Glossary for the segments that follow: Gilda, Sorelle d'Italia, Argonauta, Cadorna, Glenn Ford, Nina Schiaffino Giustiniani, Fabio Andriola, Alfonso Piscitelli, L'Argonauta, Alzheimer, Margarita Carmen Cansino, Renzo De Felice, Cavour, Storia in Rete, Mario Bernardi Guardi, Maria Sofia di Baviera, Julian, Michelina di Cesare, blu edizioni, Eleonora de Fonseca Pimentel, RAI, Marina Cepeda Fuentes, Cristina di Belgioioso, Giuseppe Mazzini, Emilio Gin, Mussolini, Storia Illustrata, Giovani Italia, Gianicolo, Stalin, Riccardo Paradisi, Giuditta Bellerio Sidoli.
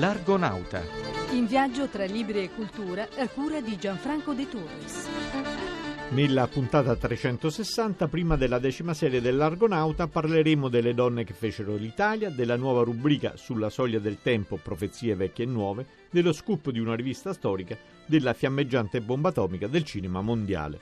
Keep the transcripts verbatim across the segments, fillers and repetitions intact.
L'Argonauta. In viaggio tra libri e cultura, a cura di Gianfranco De Turris. Nella puntata trecentosessanta, prima della decima serie dell'Argonauta, parleremo delle donne che fecero l'Italia, della nuova rubrica Sulla soglia del tempo, profezie vecchie e nuove, dello scoop di una rivista storica, della fiammeggiante bomba atomica del cinema mondiale.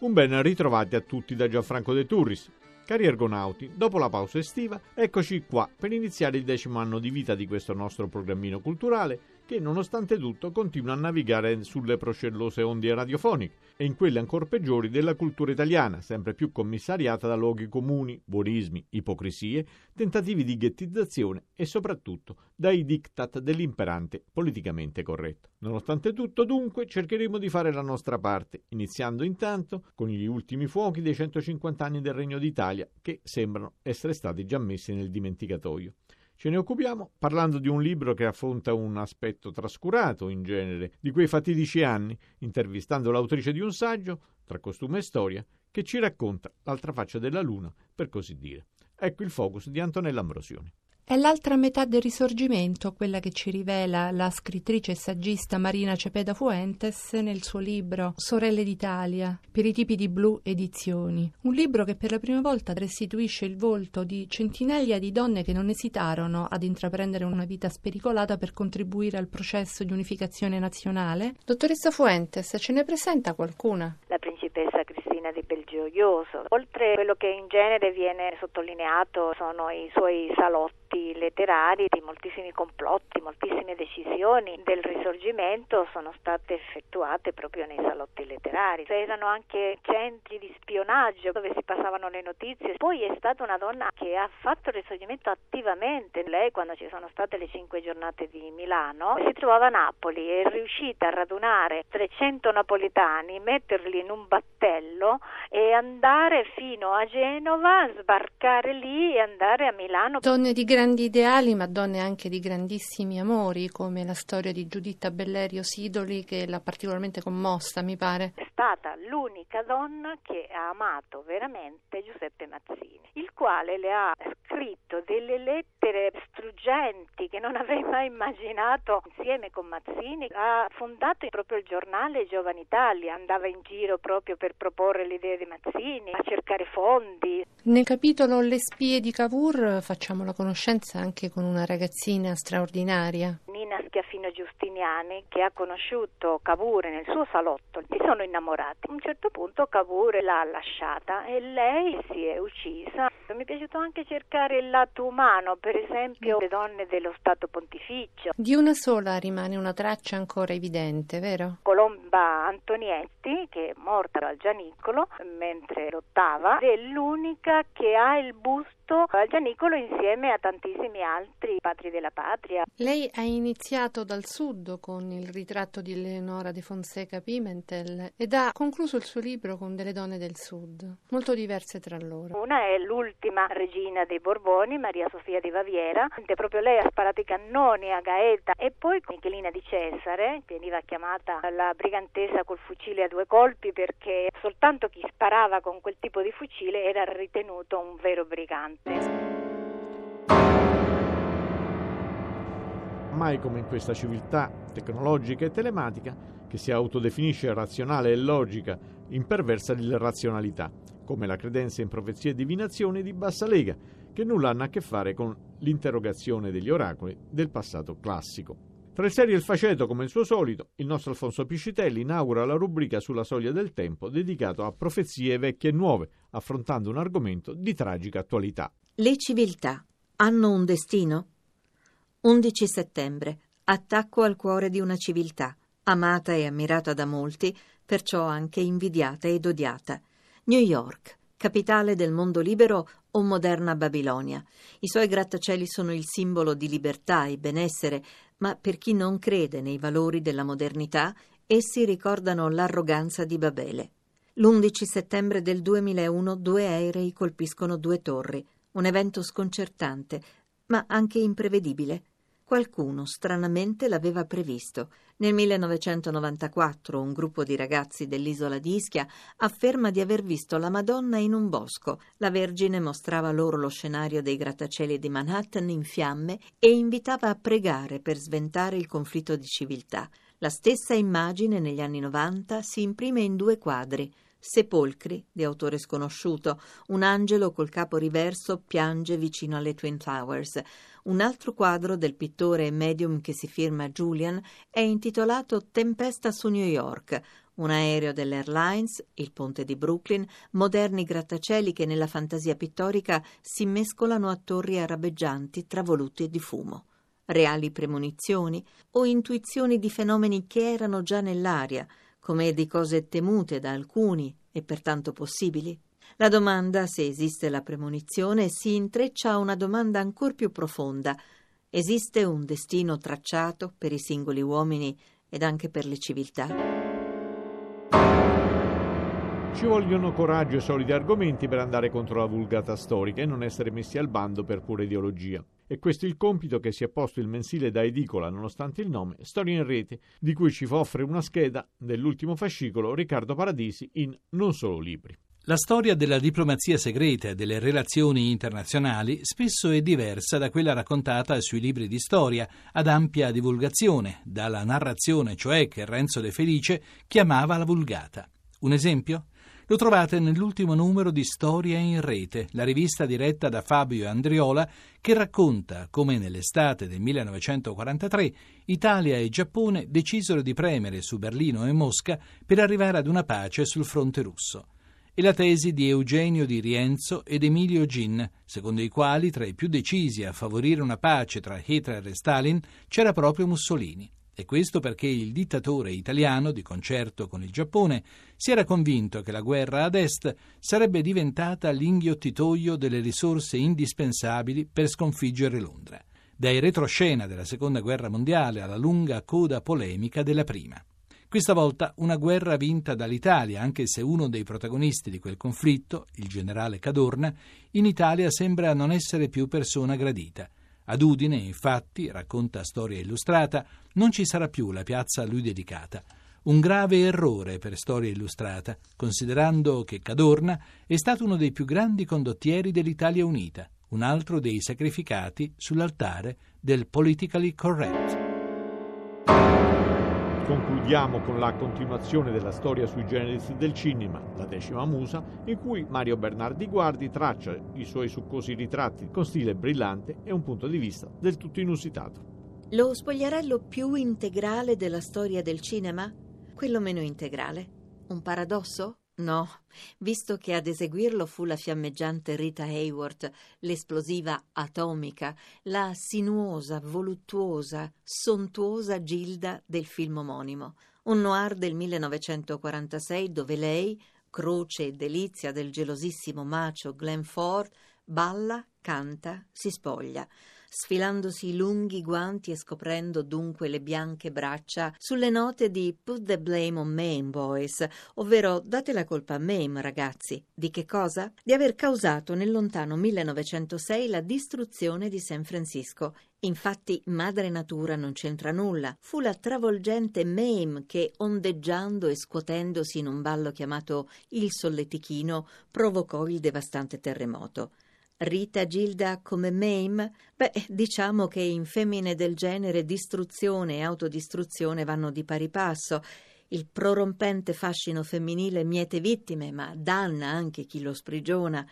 Un ben ritrovati a tutti da Gianfranco De Turris. Cari argonauti, dopo la pausa estiva, eccoci qua per iniziare il decimo anno di vita di questo nostro programmino culturale che, nonostante tutto, continua a navigare sulle procellose onde radiofoniche e in quelle ancor peggiori della cultura italiana, sempre più commissariata da luoghi comuni, buonismi, ipocrisie, tentativi di ghettizzazione e, soprattutto, dai diktat dell'imperante politicamente corretto. Nonostante tutto, dunque, cercheremo di fare la nostra parte, iniziando intanto con gli ultimi fuochi dei centocinquanta anni del Regno d'Italia, che sembrano essere stati già messi nel dimenticatoio. Ce ne occupiamo parlando di un libro che affronta un aspetto trascurato, in genere, di quei fatidici anni, intervistando l'autrice di un saggio, Tra costume e storia, che ci racconta l'altra faccia della luna, per così dire. Ecco il focus di Antonella Ambrosioni. È l'altra metà del Risorgimento, quella che ci rivela la scrittrice e saggista Marina Cepeda Fuentes nel suo libro Sorelle d'Italia, per i tipi di Blu Edizioni. Un libro che per la prima volta restituisce il volto di centinaia di donne che non esitarono ad intraprendere una vita spericolata per contribuire al processo di unificazione nazionale. Dottoressa Fuentes, ce ne presenta qualcuna? La principessa Cristina di Belgioioso. Oltre quello che in genere viene sottolineato sono i suoi salotti letterari, di moltissimi complotti, moltissime decisioni del Risorgimento sono state effettuate proprio nei salotti letterari. Erano anche centri di spionaggio dove si passavano le notizie. Poi è stata una donna che ha fatto il Risorgimento attivamente. Lei, quando ci sono state le cinque giornate di Milano, si trovava a Napoli e è riuscita a radunare trecento napoletani, metterli in un battello e andare fino a Genova, sbarcare lì e andare a Milano. Donne di grandi ideali, ma donne anche di grandissimi amori, come la storia di Giuditta Bellerio Sidoli, che l'ha particolarmente commossa, mi pare. È stata l'unica donna che ha amato veramente Giuseppe Mazzini, il quale le ha scritto delle lettere struggenti che non avrei mai immaginato. Insieme con Mazzini ha fondato proprio il giornale Giovani Italia, andava in giro proprio per proporre le idee di Mazzini, a cercare fondi. Nel capitolo Le spie di Cavour facciamo la conoscenza anche con una ragazzina straordinaria, Nina Schiaffino Giustiniani, che ha conosciuto Cavour nel suo salotto. Si sono innamorati. A un certo punto Cavour l'ha lasciata e lei si è uccisa. Mi è piaciuto anche cercare il lato umano, per esempio le donne dello Stato Pontificio. Di una sola rimane una traccia ancora evidente, vero? Colomba Antonietti, che è morta al Gianicolo mentre lottava, è l'unica che ha il busto al Gianicolo insieme a tantissimi altri padri della patria. Lei ha iniziato dal sud con il ritratto di Eleonora de Fonseca Pimentel ed ha concluso il suo libro con delle donne del sud, molto diverse tra loro. Una è l'ultima regina dei Borboni, Maria Sofia di Baviera, proprio lei ha sparato i cannoni a Gaeta, e poi Michelina di Cesare, veniva chiamata la brigantessa col fucile a due colpi perché soltanto chi sparava con quel tipo di fucile era ritenuto un vero brigante. Mai come in questa civiltà tecnologica e telematica che si autodefinisce razionale e logica, imperversa l'irrazionalità, come la credenza in profezie e divinazioni di bassa lega, che nulla hanno a che fare con l'interrogazione degli oracoli del passato classico. Tra il serio e il faceto, come il suo solito, il nostro Alfonso Piscitelli inaugura la rubrica Sulla soglia del tempo, dedicato a profezie vecchie e nuove, affrontando un argomento di tragica attualità. Le civiltà hanno un destino? undici settembre, attacco al cuore di una civiltà, amata e ammirata da molti, perciò anche invidiata ed odiata. New York, capitale del mondo libero o moderna Babilonia. I suoi grattacieli sono il simbolo di libertà e benessere, ma per chi non crede nei valori della modernità, essi ricordano l'arroganza di Babele. l'undici settembre del duemilauno due aerei colpiscono due torri, un evento sconcertante, ma anche imprevedibile. Qualcuno stranamente l'aveva previsto, Nel millenovecentonovantaquattro un gruppo di ragazzi dell'isola di Ischia afferma di aver visto la Madonna in un bosco. La Vergine mostrava loro lo scenario dei grattacieli di Manhattan in fiamme e invitava a pregare per sventare il conflitto di civiltà. La stessa immagine negli anni novanta si imprime in due quadri. Sepolcri, di autore sconosciuto, un angelo col capo riverso piange vicino alle Twin Towers. Un altro quadro del pittore e medium che si firma Julian è intitolato Tempesta su New York, un aereo dell'Airlines, il ponte di Brooklyn, moderni grattacieli che nella fantasia pittorica si mescolano a torri arabeggianti travolute di fumo. Reali premonizioni o intuizioni di fenomeni che erano già nell'aria, come di cose temute da alcuni e pertanto possibili? La domanda, se esiste la premonizione, si intreccia a una domanda ancor più profonda. Esiste un destino tracciato per i singoli uomini ed anche per le civiltà? Ci vogliono coraggio e solidi argomenti per andare contro la vulgata storica e non essere messi al bando per pura ideologia. E questo è il compito che si è posto il mensile da edicola, nonostante il nome, Storia in Rete, di cui ci offre una scheda dell'ultimo fascicolo Riccardo Paradisi in Non Solo Libri. La storia della diplomazia segreta e delle relazioni internazionali spesso è diversa da quella raccontata sui libri di storia, ad ampia divulgazione, dalla narrazione, cioè, che Renzo De Felice chiamava la vulgata. Un esempio? Lo trovate nell'ultimo numero di Storia in Rete, la rivista diretta da Fabio Andriola, che racconta come nell'estate del millenovecentoquarantatré Italia e Giappone decisero di premere su Berlino e Mosca per arrivare ad una pace sul fronte russo. E la tesi di Eugenio Di Rienzo ed Emilio Gin, secondo i quali tra i più decisi a favorire una pace tra Hitler e Stalin c'era proprio Mussolini. E questo perché il dittatore italiano, di concerto con il Giappone, si era convinto che la guerra ad est sarebbe diventata l'inghiottitoio delle risorse indispensabili per sconfiggere Londra, dai retroscena della Seconda Guerra Mondiale alla lunga coda polemica della Prima. Questa volta una guerra vinta dall'Italia, anche se uno dei protagonisti di quel conflitto, il generale Cadorna, in Italia sembra non essere più persona gradita. Ad Udine, infatti, racconta Storia Illustrata, non ci sarà più la piazza a lui dedicata. Un grave errore per Storia Illustrata, considerando che Cadorna è stato uno dei più grandi condottieri dell'Italia Unita, un altro dei sacrificati sull'altare del politically correct. Concludiamo con la continuazione della storia sui generis del cinema, La decima musa, in cui Mario Bernardi Guardi traccia i suoi succosi ritratti con stile brillante e un punto di vista del tutto inusitato. Lo spogliarello più integrale della storia del cinema? Quello meno integrale? Un paradosso? No, visto che ad eseguirlo fu la fiammeggiante Rita Hayworth, l'esplosiva atomica, la sinuosa, voluttuosa, sontuosa Gilda del film omonimo. Un noir del millenovecentoquarantasei dove lei, croce e delizia del gelosissimo macho Glenn Ford, balla, canta, si spoglia, sfilandosi i lunghi guanti e scoprendo dunque le bianche braccia sulle note di Put the blame on Mame, boys, ovvero date la colpa a Mame, ragazzi. Di che cosa? Di aver causato nel lontano millenovecentosei la distruzione di San Francisco. Infatti madre natura non c'entra nulla, fu la travolgente Mame che, ondeggiando e scuotendosi in un ballo chiamato Il Solletichino, provocò il devastante terremoto. Rita Gilda come Mame? Beh, diciamo che in femmine del genere distruzione e autodistruzione vanno di pari passo. Il prorompente fascino femminile miete vittime, ma danna anche chi lo sprigiona.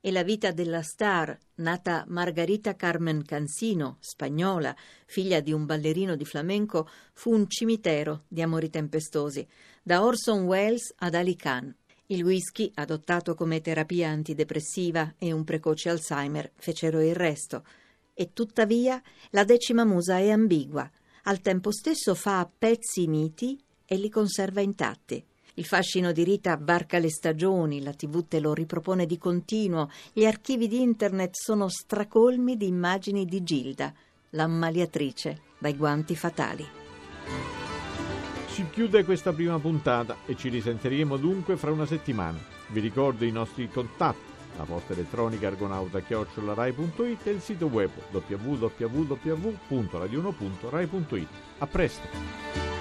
E la vita della star, nata Margarita Carmen Cansino, spagnola, figlia di un ballerino di flamenco, fu un cimitero di amori tempestosi, da Orson Welles ad Ali Khan. Il whisky, adottato come terapia antidepressiva, e un precoce Alzheimer fecero il resto. E tuttavia la decima musa è ambigua. Al tempo stesso fa a pezzi miti e li conserva intatti. Il fascino di Rita varca le stagioni, la tivù te lo ripropone di continuo, gli archivi di internet sono stracolmi di immagini di Gilda, l'ammaliatrice dai guanti fatali. Si chiude questa prima puntata e ci risentiremo dunque fra una settimana. Vi ricordo i nostri contatti, la posta elettronica argonauta chiocciola rai punto it e il sito web w w w punto radio uno punto rai punto it. A presto!